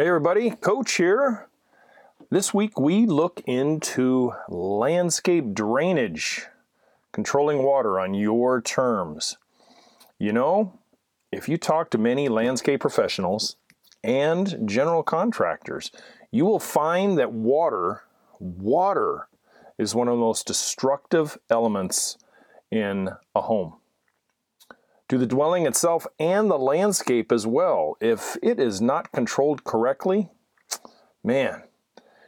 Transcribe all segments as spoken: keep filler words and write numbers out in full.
Hey everybody, Coach here. This week we look into landscape drainage, controlling water on your terms. You know, if you talk to many landscape professionals and general contractors, you will find that water, water is one of the most destructive elements in a home. To the dwelling itself and the landscape as well. If it is not controlled correctly, man,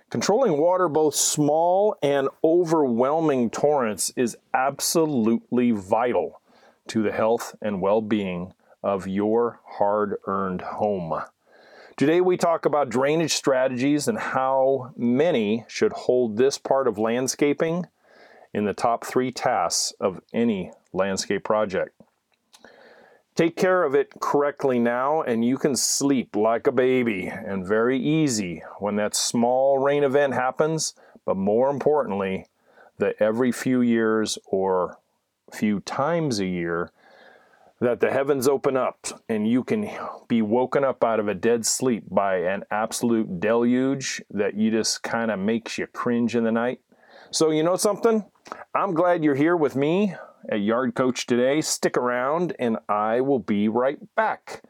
controlling water, both small and overwhelming torrents, is absolutely vital to the health and well-being of your hard-earned home. Today we talk about drainage strategies and how many should hold this part of landscaping in the top three tasks of any landscape project. Take care of it correctly now and you can sleep like a baby and very easy when that small rain event happens, but more importantly, that every few years or few times a year that the heavens open up and you can be woken up out of a dead sleep by an absolute deluge that you just kind of makes you cringe in the night. So you know something? I'm glad you're here with me at Yard Coach today. Stick around and I will be right back.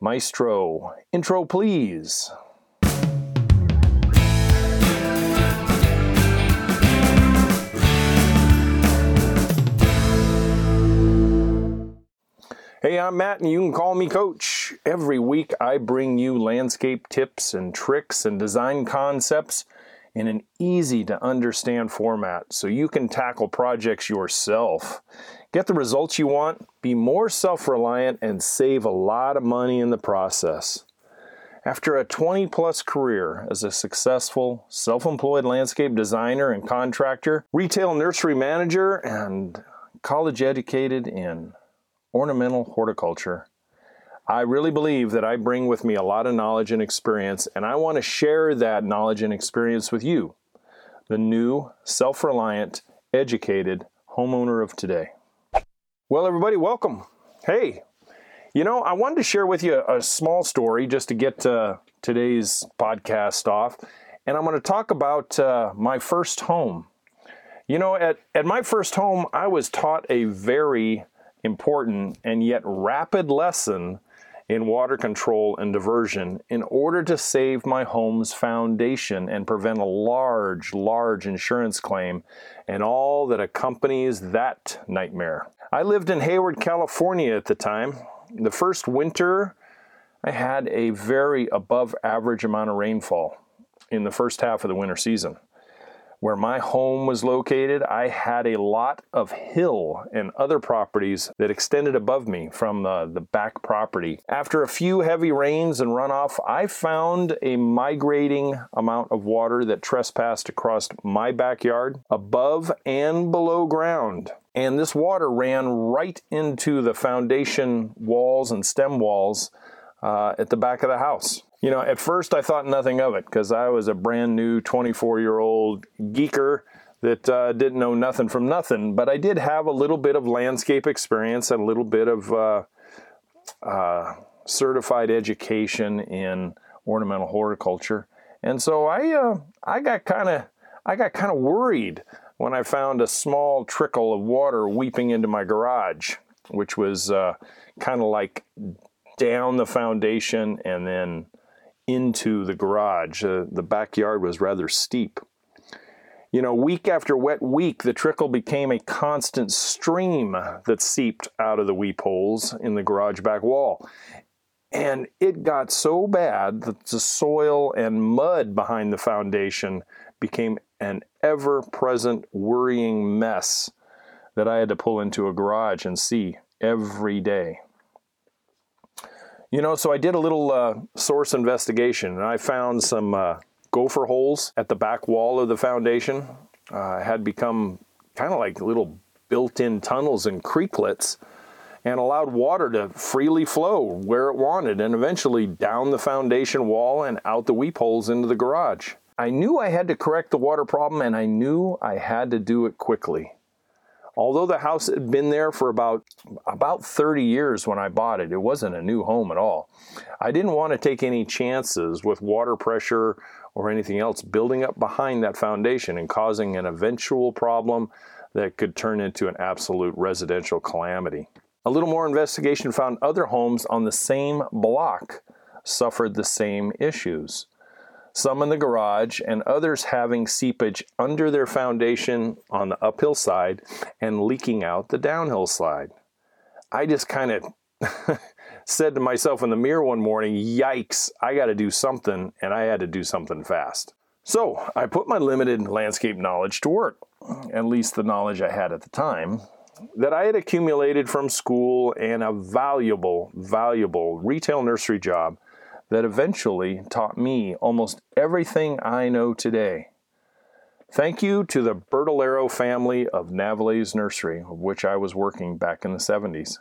Maestro, intro please. Hey, I'm Matt and you can call me Coach. Every week I bring you landscape tips and tricks and design concepts in an easy to understand format so you can tackle projects yourself, get the results you want, be more self-reliant, and save a lot of money in the process. After a twenty plus career as a successful self-employed landscape designer and contractor, retail nursery manager, and college educated in ornamental horticulture, I really believe that I bring with me a lot of knowledge and experience, and I want to share that knowledge and experience with you, the new, self-reliant, educated homeowner of today. Well, everybody, welcome. Hey, you know, I wanted to share with you a small story just to get uh, today's podcast off, and I'm going to talk about uh, my first home. You know, at, at my first home, I was taught a very important and yet rapid lesson in water control and diversion in order to save my home's foundation and prevent a large, large insurance claim and all that accompanies that nightmare. I lived in Hayward, California at the time. The first winter, I had a very above average amount of rainfall in the first half of the winter season. Where my home was located, I had a lot of hill and other properties that extended above me from the, the back property. After a few heavy rains and runoff, I found a migrating amount of water that trespassed across my backyard, above and below ground. And this water ran right into the foundation walls and stem walls uh, at the back of the house. You know, at first I thought nothing of it because I was a brand new twenty-four-year-old geeker that uh, didn't know nothing from nothing. But I did have a little bit of landscape experience and a little bit of uh, uh, certified education in ornamental horticulture, and so I uh, I got kind of I got kind of worried when I found a small trickle of water weeping into my garage, which was uh, kind of like down the foundation and then into the garage. Uh, the backyard was rather steep. You know, week after wet week, the trickle became a constant stream that seeped out of the weep holes in the garage back wall. And it got so bad that the soil and mud behind the foundation became an ever-present worrying mess that I had to pull into a garage and see every day. You know, so I did a little uh, source investigation, and I found some uh, gopher holes at the back wall of the foundation. Uh, had become kind of like little built-in tunnels and creeklets and allowed water to freely flow where it wanted and eventually down the foundation wall and out the weep holes into the garage. I knew I had to correct the water problem, and I knew I had to do it quickly. Although the house had been there for about, about thirty years when I bought it, it wasn't a new home at all. I didn't want to take any chances with water pressure or anything else building up behind that foundation and causing an eventual problem that could turn into an absolute residential calamity. A little more investigation found other homes on the same block suffered the same issues. Some in the garage and others having seepage under their foundation on the uphill side and leaking out the downhill side. I just kind of said to myself in the mirror one morning, yikes, I got to do something, and I had to do something fast. So I put my limited landscape knowledge to work, at least the knowledge I had at the time, that I had accumulated from school and a valuable, valuable retail nursery job that eventually taught me almost everything I know today. Thank you to the Bertolero family of Navale's Nursery, of which I was working back in the seventies.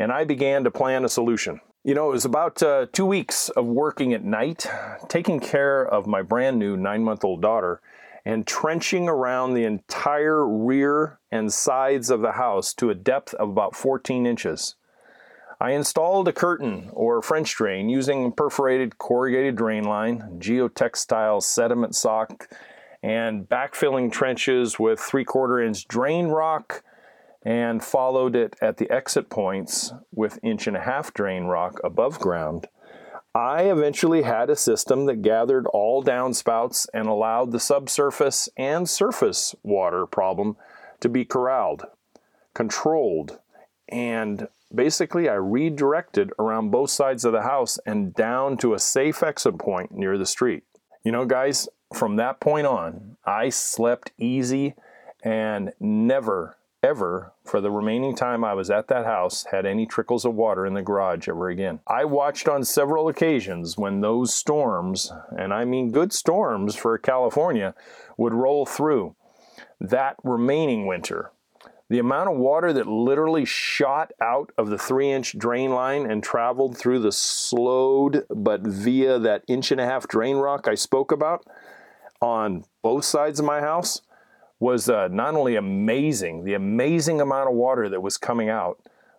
And I began to plan a solution. You know, it was about uh, two weeks of working at night, taking care of my brand new nine-month-old daughter, and trenching around the entire rear and sides of the house to a depth of about fourteen inches. I installed a curtain or French drain using perforated corrugated drain line, geotextile sediment sock, and backfilling trenches with three-quarter inch drain rock, and followed it at the exit points with inch and a half drain rock above ground. I eventually had a system that gathered all downspouts and allowed the subsurface and surface water problem to be corralled, controlled, and basically, I redirected around both sides of the house and down to a safe exit point near the street. You know, guys, from that point on, I slept easy and never, ever, for the remaining time I was at that house, had any trickles of water in the garage ever again. I watched on several occasions when those storms, and I mean good storms for California, would roll through that remaining winter. The amount of water that literally shot out of the three-inch drain line and traveled through the slowed, but via that inch and a half drain rock I spoke about on both sides of my house was uh, not only amazing, the amazing amount of water that was coming out,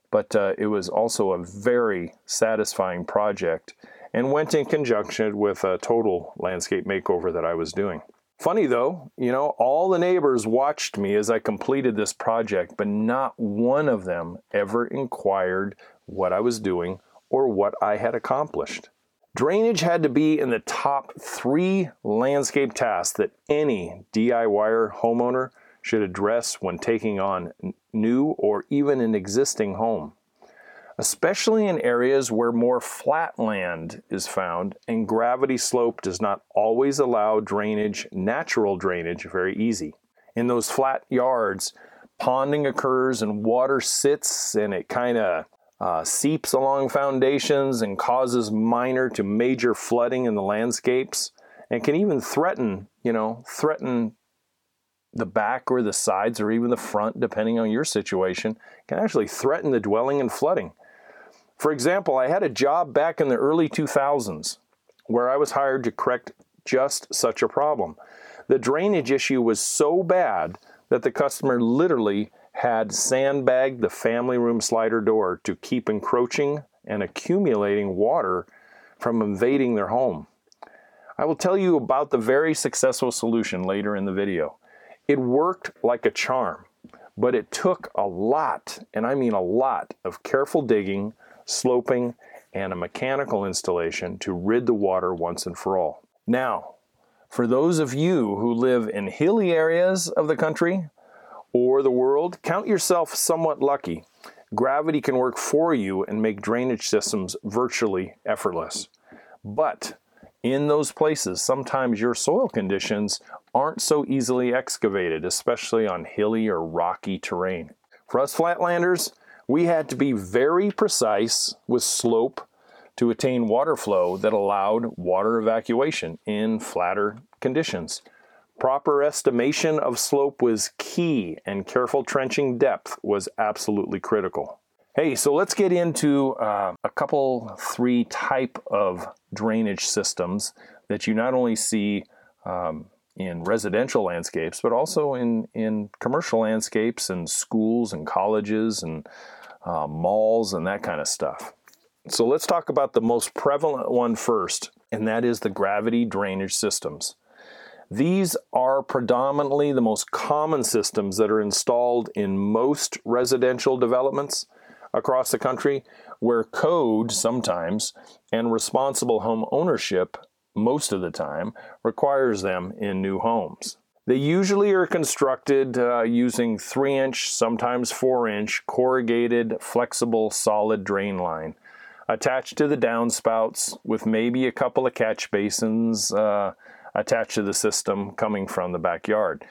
but uh, it was also a very satisfying project and went in conjunction with a total landscape makeover that I was doing. Funny though, you know, all the neighbors watched me as I completed this project, but not one of them ever inquired what I was doing or what I had accomplished. Drainage had to be in the top three landscape tasks that any D I Y er homeowner should address when taking on new or even an existing home, especially in areas where more flat land is found and gravity slope does not always allow drainage, natural drainage, very easy. In those flat yards, ponding occurs and water sits and it kind of uh, seeps along foundations and causes minor to major flooding in the landscapes and can even threaten, you know, threaten the back or the sides or even the front, depending on your situation, can actually threaten the dwelling and flooding. For example, I had a job back in the early two thousands where I was hired to correct just such a problem. The drainage issue was so bad that the customer literally had sandbagged the family room slider door to keep encroaching and accumulating water from invading their home. I will tell you about the very successful solution later in the video. It worked like a charm, but it took a lot, and I mean a lot, of careful digging, sloping, and a mechanical installation to rid the water once and for all. Now, for those of you who live in hilly areas of the country or the world, count yourself somewhat lucky. Gravity can work for you and make drainage systems virtually effortless. But in those places, sometimes your soil conditions aren't so easily excavated, especially on hilly or rocky terrain. For us flatlanders, we had to be very precise with slope to attain water flow that allowed water evacuation in flatter conditions. Proper estimation of slope was key, and careful trenching depth was absolutely critical. Hey, so let's get into uh, a couple, three type of drainage systems that you not only see um, in residential landscapes, but also in, in commercial landscapes and schools and colleges and uh, malls and that kind of stuff. So let's talk about the most prevalent one first, and that is the gravity drainage systems. These are predominantly the most common systems that are installed in most residential developments across the country, where code sometimes and responsible home ownership most of the time requires them in new homes. They usually are constructed uh, using three inch, sometimes four inch, corrugated, flexible, solid drain line attached to the downspouts, with maybe a couple of catch basins uh, attached to the system coming from the backyard.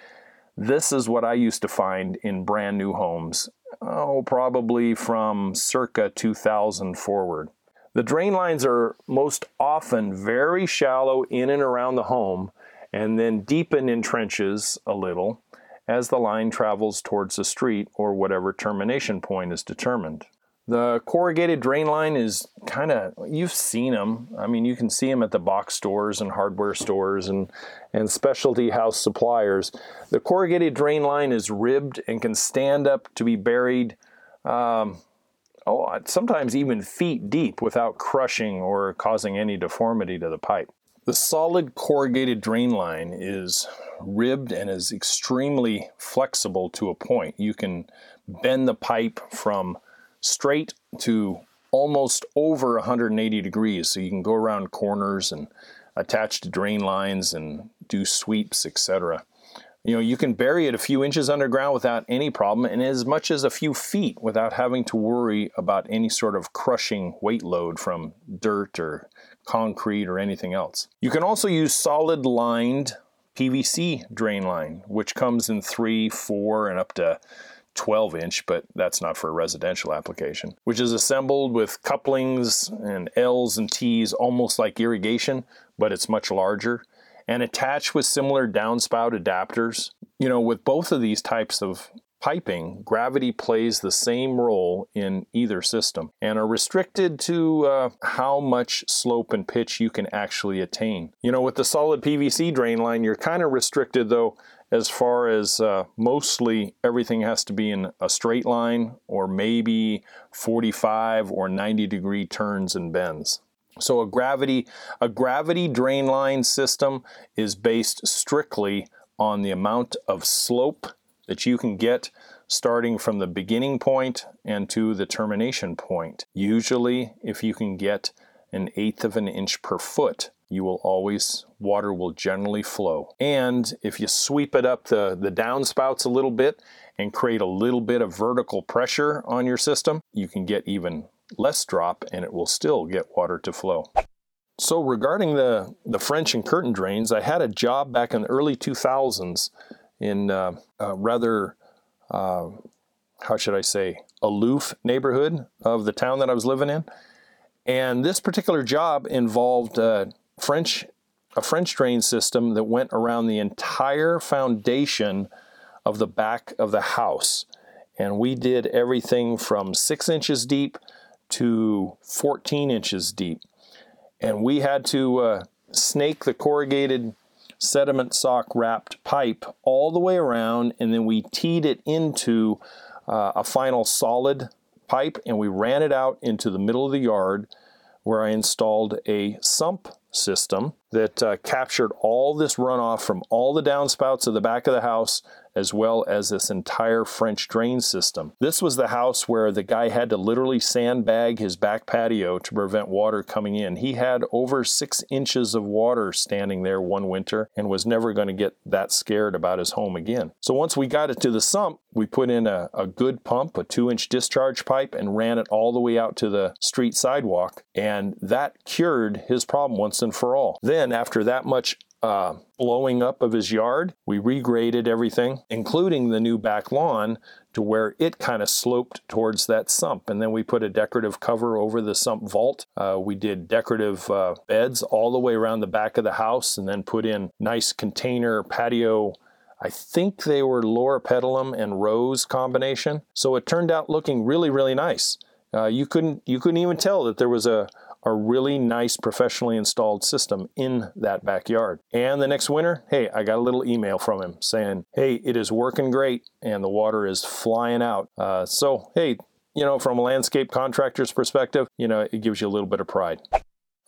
This is what I used to find in brand new homes, oh, probably from circa two thousand forward. The drain lines are most often very shallow in and around the home, and then deepen in trenches a little as the line travels towards the street or whatever termination point is determined. The corrugated drain line is kind of, you've seen them. I mean, you can see them at the box stores and hardware stores and, and specialty house suppliers. The corrugated drain line is ribbed and can stand up to be buried, um, oh, sometimes even feet deep without crushing or causing any deformity to the pipe. The solid corrugated drain line is ribbed and is extremely flexible to a point. You can bend the pipe from straight to almost over one hundred eighty degrees, so you can go around corners and attach to drain lines and do sweeps, et cetera. You know, you can bury it a few inches underground without any problem, and as much as a few feet without having to worry about any sort of crushing weight load from dirt or concrete or anything else. You can also use solid lined P V C drain line, which comes in three, four, and up to twelve inch, but that's not for a residential application, which is assembled with couplings and L's and T's, almost like irrigation, but it's much larger, and attached with similar downspout adapters. You know, with both of these types of piping, gravity plays the same role in either system and are restricted to uh, how much slope and pitch you can actually attain. You know, with the solid P V C drain line, you're kind of restricted, though, as far as uh, mostly everything has to be in a straight line or maybe forty-five or ninety degree turns and bends. So a gravity, a gravity drain line system is based strictly on the amount of slope that you can get starting from the beginning point and to the termination point. Usually, if you can get an eighth of an inch per foot, you will always, water will generally flow. And if you sweep it up the, the downspouts a little bit and create a little bit of vertical pressure on your system, you can get even less drop and it will still get water to flow. So regarding the, the French and curtain drains, I had a job back in the early two thousands in uh, a rather, uh, how should I say, aloof neighborhood of the town that I was living in. And this particular job involved uh, French, a French drain system that went around the entire foundation of the back of the house. And we did everything from six inches deep to fourteen inches deep. And we had to uh, snake the corrugated sediment sock wrapped pipe all the way around, and then we teed it into uh, a final solid pipe, and we ran it out into the middle of the yard, where I installed a sump system that uh, captured all this runoff from all the downspouts of the back of the house, as well as this entire French drain system. This was the house where the guy had to literally sandbag his back patio to prevent water coming in. He had over six inches of water standing there one winter and was never going to get that scared about his home again. So once we got it to the sump, we put in a, a good pump, a two inch discharge pipe, and ran it all the way out to the street sidewalk, and that cured his problem once and for all. Then after that much Uh, blowing up of his yard, we regraded everything, including the new back lawn, to where it kind of sloped towards that sump. And then we put a decorative cover over the sump vault. Uh, we did decorative uh, beds all the way around the back of the house, and then put in nice container patio. I think they were loropetalum and rose combination. So it turned out looking really, really nice. Uh, you couldn't you couldn't even tell that there was a a really nice professionally installed system in that backyard. And the next winter, hey, I got a little email from him saying, hey, it is working great and the water is flying out. Uh, so, hey, you know, from a landscape contractor's perspective, you know, it gives you a little bit of pride.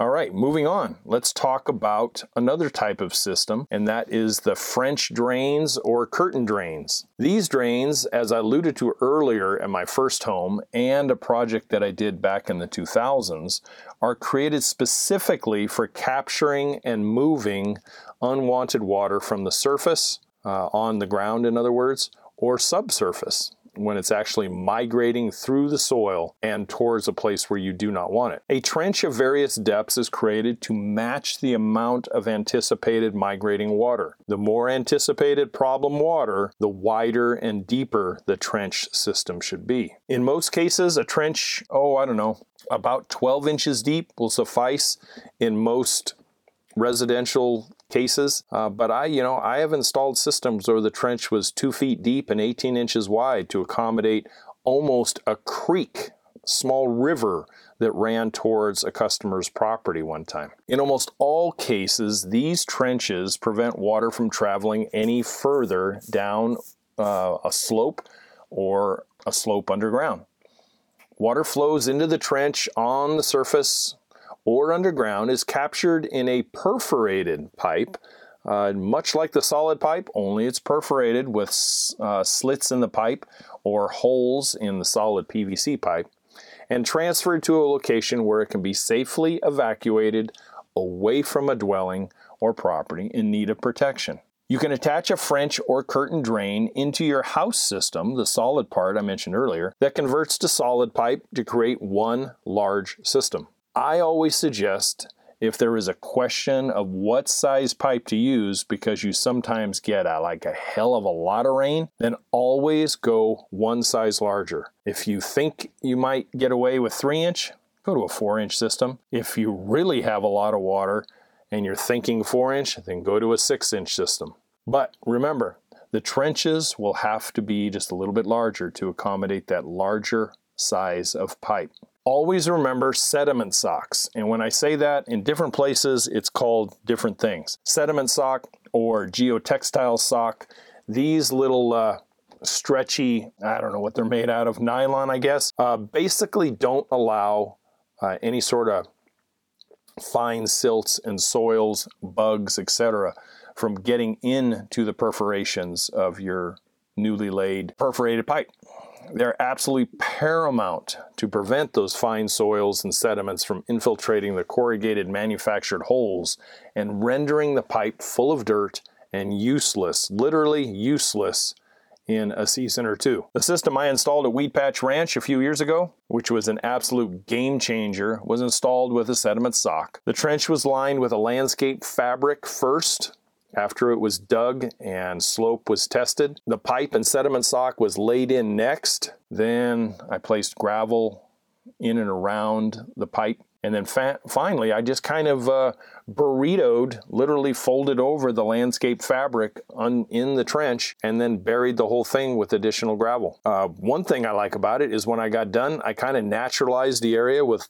All right, moving on. Let's talk about another type of system, and that is the French drains or curtain drains. These drains, as I alluded to earlier in my first home and a project that I did back in the two thousands, are created specifically for capturing and moving unwanted water from the surface, uh, on the ground in other words, or subsurface, when it's actually migrating through the soil and towards a place where you do not want it. A trench of various depths is created to match the amount of anticipated migrating water. The more anticipated problem water, the wider and deeper the trench system should be. In most cases, a trench, oh, I don't know, about twelve inches deep will suffice in most residential cases, uh, but I, you know, I have installed systems where the trench was two feet deep and eighteen inches wide to accommodate almost a creek, small river that ran towards a customer's property one time. In almost all cases, these trenches prevent water from traveling any further down uh, a slope or a slope underground. Water flows into the trench on the surface or underground, is captured in a perforated pipe, uh, much like the solid pipe, only it's perforated with uh, slits in the pipe or holes in the solid P V C pipe, and transferred to a location where it can be safely evacuated away from a dwelling or property in need of protection. You can attach a French or curtain drain into your house system, the solid part I mentioned earlier, that converts to solid pipe to create one large system. I always suggest, if there is a question of what size pipe to use, because you sometimes get a, like a hell of a lot of rain, then always go one size larger. If you think you might get away with three inch, go to a four inch system. If you really have a lot of water and you're thinking four inch, then go to a six inch system. But remember, the trenches will have to be just a little bit larger to accommodate that larger size of pipe. Always remember sediment socks. And when I say that, in different places, it's called different things. Sediment sock or geotextile sock. These little uh, stretchy, I don't know what they're made out of, nylon, I guess, uh, basically don't allow uh, any sort of fine silts and soils, bugs, et cetera from getting into the perforations of your newly laid perforated pipe. They're absolutely paramount to prevent those fine soils and sediments from infiltrating the corrugated manufactured holes and rendering the pipe full of dirt and useless, literally useless, in a season or two. The system I installed at Weed Patch Ranch a few years ago, which was an absolute game changer, was installed with a sediment sock. The trench was lined with a landscape fabric first. After it was dug and slope was tested, the pipe and sediment sock was laid in next. Then I placed gravel in and around the pipe. And then fa- finally, I just kind of uh, burritoed, literally folded over the landscape fabric on, in the trench, and then buried the whole thing with additional gravel. Uh, one thing I like about it is when I got done, I kind of naturalized the area with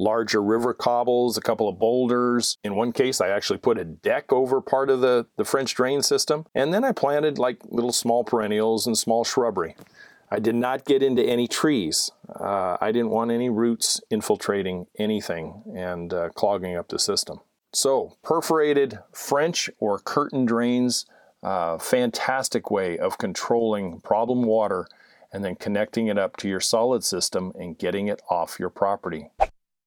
larger river cobbles, a couple of boulders. In one case, I actually put a deck over part of the, the French drain system. And then I planted like little small perennials and small shrubbery. I did not get into any trees. Uh, I didn't want any roots infiltrating anything and uh, clogging up the system. So perforated French or curtain drains, uh, fantastic way of controlling problem water and then connecting it up to your solid system and getting it off your property.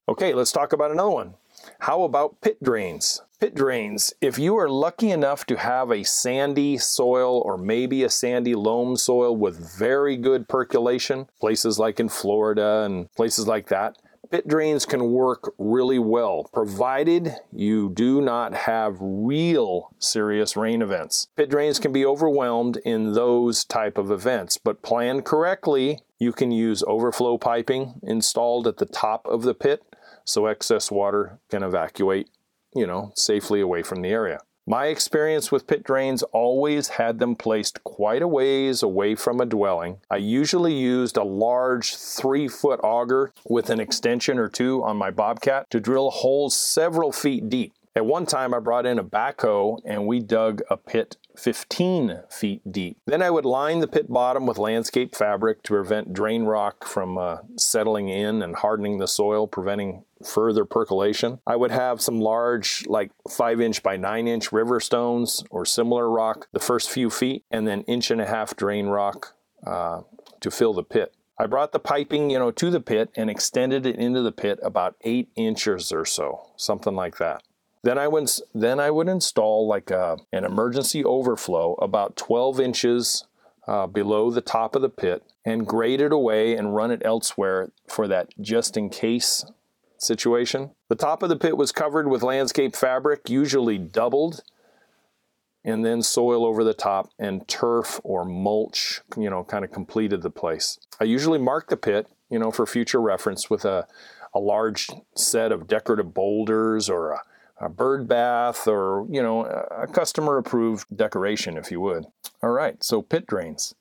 Okay, let's talk about another one. How about pit drains? Pit drains, if you are lucky enough to have a sandy soil or maybe a sandy loam soil with very good percolation, places like in Florida and places like that, pit drains can work really well, provided you do not have real serious rain events. Pit drains can be overwhelmed in those type of events, but planned correctly, you can use overflow piping installed at the top of the pit so excess water can evacuate, you know, safely away from the area. My experience with pit drains always had them placed quite a ways away from a dwelling. I usually used a large three-foot auger with an extension or two on my Bobcat to drill holes several feet deep. At one time, I brought in a backhoe and we dug a pit fifteen feet deep. Then I would line the pit bottom with landscape fabric to prevent drain rock from uh, settling in and hardening the soil, preventing further percolation. I would have some large, like five inch by nine inch river stones or similar rock the first few feet, and then inch and a half drain rock uh, to fill the pit. I brought the piping, you know, to the pit and extended it into the pit about eight inches or so, something like that. Then I would then I would install like a, an emergency overflow about twelve inches uh, below the top of the pit and grade it away and run it elsewhere for that just in case situation. The top of the pit was covered with landscape fabric, usually doubled, and then soil over the top, and turf or mulch, you know, kind of completed the place. I usually mark the pit, you know, for future reference with a, a large set of decorative boulders or a a bird bath, or, you know, a customer-approved decoration, if you would. All right, so pit drains.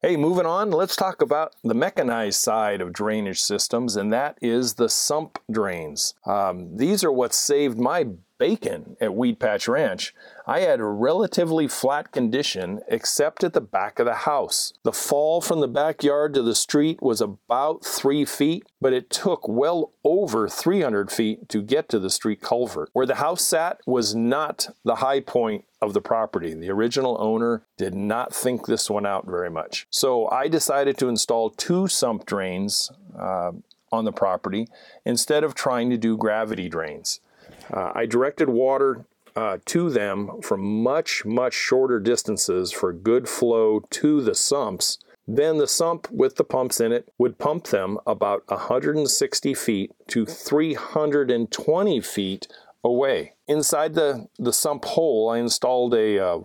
Hey, moving on, let's talk about the mechanized side of drainage systems, and that is the sump drains. Um, these are what saved my bacon at Weed Patch Ranch. I had a relatively flat condition, except at the back of the house. The fall from the backyard to the street was about three feet, but it took well over three hundred feet to get to the street culvert. Where the house sat was not the high point of the property. The original owner did not think this one out very much. So I decided to install two sump drains uh, on the property instead of trying to do gravity drains. Uh, I directed water uh, to them from much, much shorter distances for good flow to the sumps. Then the sump with the pumps in it would pump them about one hundred sixty feet to three hundred twenty feet away. Inside the, the sump hole, I installed a uh,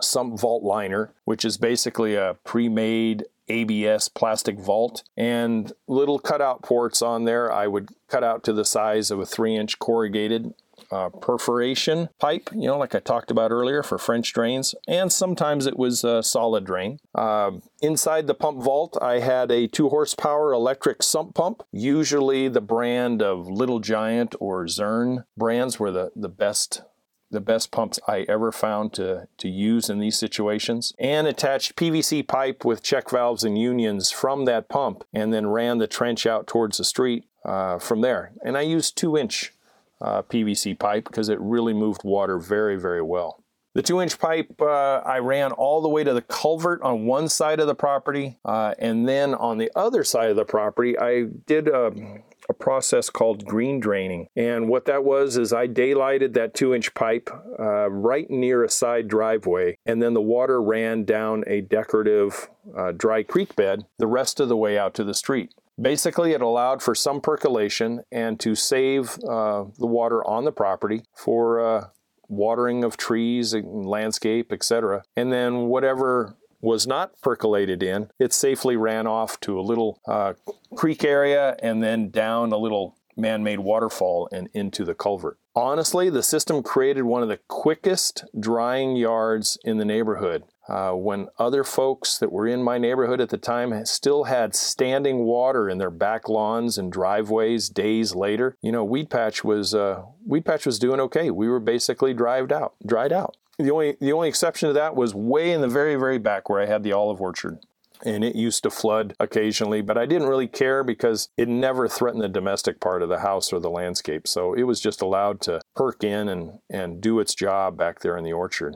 sump vault liner, which is basically a pre-made A B S plastic vault, and little cutout ports on there. I would cut out to the size of a three inch corrugated uh, perforation pipe, you know, like I talked about earlier for French drains, and sometimes it was a solid drain. Uh, inside the pump vault, I had a two horsepower electric sump pump, usually the brand of Little Giant or Zern. Brands were the, the best the best pumps I ever found to, to use in these situations, and attached P V C pipe with check valves and unions from that pump, and then ran the trench out towards the street uh, from there. And I used two inch uh, P V C pipe because it really moved water very, very well. The two inch pipe uh, I ran all the way to the culvert on one side of the property, uh, and then on the other side of the property, I did a um, a process called green draining. And what that was is I daylighted that two inch pipe uh, right near a side driveway, and then the water ran down a decorative uh, dry creek bed the rest of the way out to the street. Basically, it allowed for some percolation and to save uh, the water on the property for uh, watering of trees and landscape, et cetera. And then whatever was not percolated in, it safely ran off to a little uh, creek area and then down a little man-made waterfall and into the culvert. Honestly, the system created one of the quickest drying yards in the neighborhood. Uh, when other folks that were in my neighborhood at the time still had standing water in their back lawns and driveways days later, you know, Weed Patch was uh, Weed Patch was doing okay. We were basically dried out, dried out. The only the only exception to that was way in the very, very back where I had the olive orchard, and it used to flood occasionally, but I didn't really care because it never threatened the domestic part of the house or the landscape, so it was just allowed to perk in and, and do its job back there in the orchard.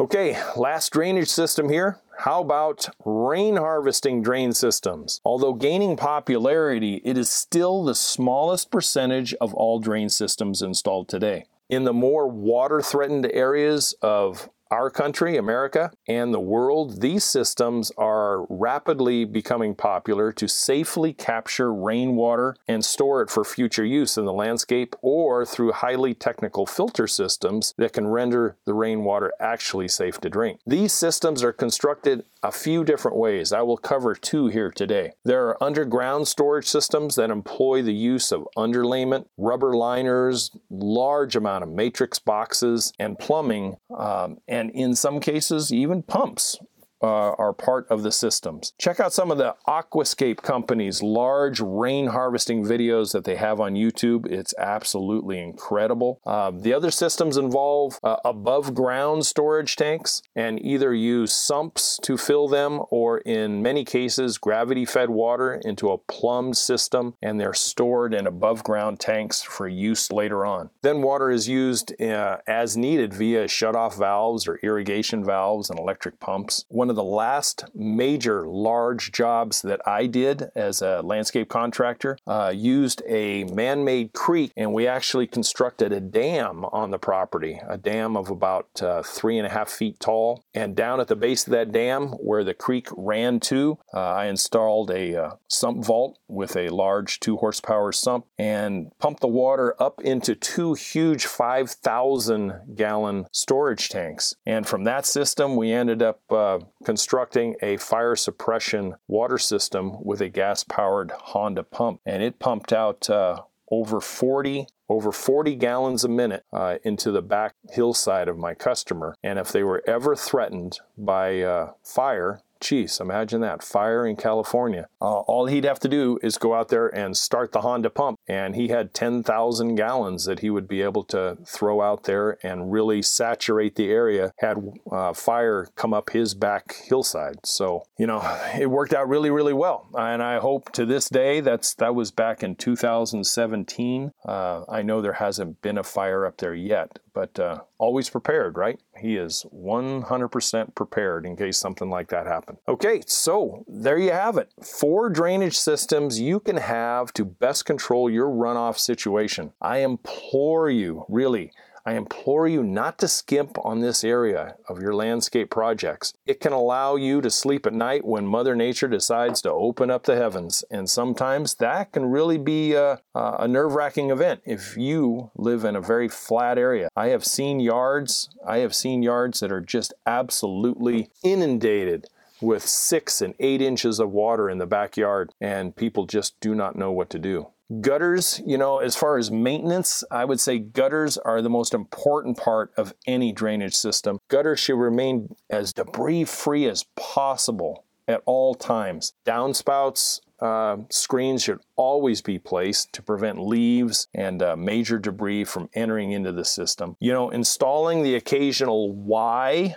Okay, last drainage system here. How about rain harvesting drain systems? Although gaining popularity, it is still the smallest percentage of all drain systems installed today. In the more water-threatened areas of our country, America, and the world, these systems are rapidly becoming popular to safely capture rainwater and store it for future use in the landscape or through highly technical filter systems that can render the rainwater actually safe to drink. These systems are constructed a few different ways. I will cover two here today. There are underground storage systems that employ the use of underlayment, rubber liners, large amount of matrix boxes, and plumbing, um, and in some cases, even pumps Uh, are part of the systems. Check out some of the Aquascape company's large rain harvesting videos that they have on YouTube. It's absolutely incredible. Uh, the other systems involve uh, above ground storage tanks and either use sumps to fill them or in many cases gravity fed water into a plumbed system, and they're stored in above ground tanks for use later on. Then water is used uh, as needed via shutoff valves or irrigation valves and electric pumps. One of the last major large jobs that I did as a landscape contractor uh, used a man-made creek, and we actually constructed a dam on the property, a dam of about uh, three and a half feet tall. And down at the base of that dam where the creek ran to, uh, I installed a uh, sump vault with a large two horsepower sump and pumped the water up into two huge five thousand gallon storage tanks. And from that system, we ended up uh, constructing a fire suppression water system with a gas-powered Honda pump, and it pumped out uh, over forty over forty gallons a minute uh, into the back hillside of my customer. And if they were ever threatened by uh, fire, jeez, imagine that, fire in California. Uh, all he'd have to do is go out there and start the Honda pump, and he had ten thousand gallons that he would be able to throw out there and really saturate the area had uh, fire come up his back hillside. So, you know, it worked out really, really well. And I hope to this day, that's that was back in two thousand seventeen. Uh, I know there hasn't been a fire up there yet, but uh, always prepared, right? He is one hundred percent prepared in case something like that happens. Okay, so there you have it. Four drainage systems you can have to best control your runoff situation. I implore you, really, I implore you not to skimp on this area of your landscape projects. It can allow you to sleep at night when Mother Nature decides to open up the heavens, and sometimes that can really be a, a nerve-wracking event if you live in a very flat area. I have seen yards, I have seen yards that are just absolutely inundated with six and eight inches of water in the backyard, and people just do not know what to do. Gutters, you know, as far as maintenance, I would say gutters are the most important part of any drainage system. Gutters should remain as debris-free as possible at all times. Downspouts, uh, screens should always be placed to prevent leaves and uh, major debris from entering into the system. You know, installing the occasional Y,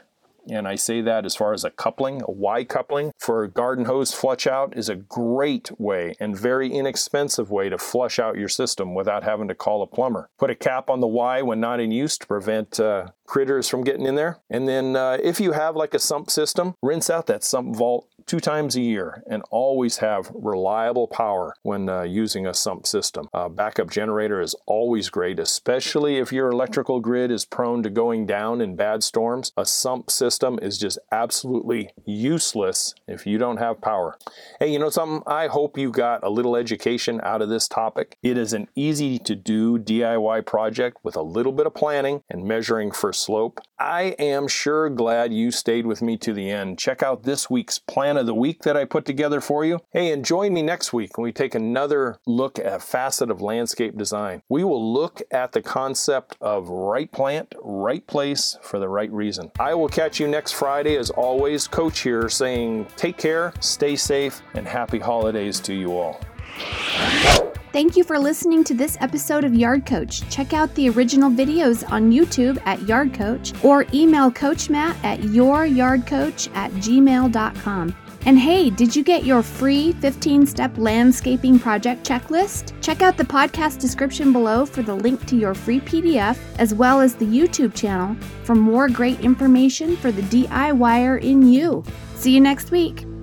and I say that as far as a coupling, a Y coupling for a garden hose flush out is a great way and very inexpensive way to flush out your system without having to call a plumber. Put a cap on the Y when not in use to prevent uh, critters from getting in there. And then uh, if you have like a sump system, rinse out that sump vault two times a year and always have reliable power when uh, using a sump system. A backup generator is always great, especially if your electrical grid is prone to going down in bad storms. A sump system is just absolutely useless if you don't have power. Hey, you know something? I hope you got a little education out of this topic. It is an easy to do D I Y project with a little bit of planning and measuring for slope. I am sure glad you stayed with me to the end. Check out this week's plan of the week that I put together for you. Hey, and join me next week when we take another look at a facet of landscape design. We will look at the concept of right plant, right place for the right reason. I will catch you next Friday. As always, Coach here saying take care, stay safe, and happy holidays to you all. Thank you for listening to this episode of Yard Coach. Check out the original videos on YouTube at Yard Coach or email Coach Matt at youryardcoach at gmail dot com. And hey, did you get your free fifteen-step landscaping project checklist? Check out the podcast description below for the link to your free P D F as well as the YouTube channel for more great information for the D I Y-er in you. See you next week.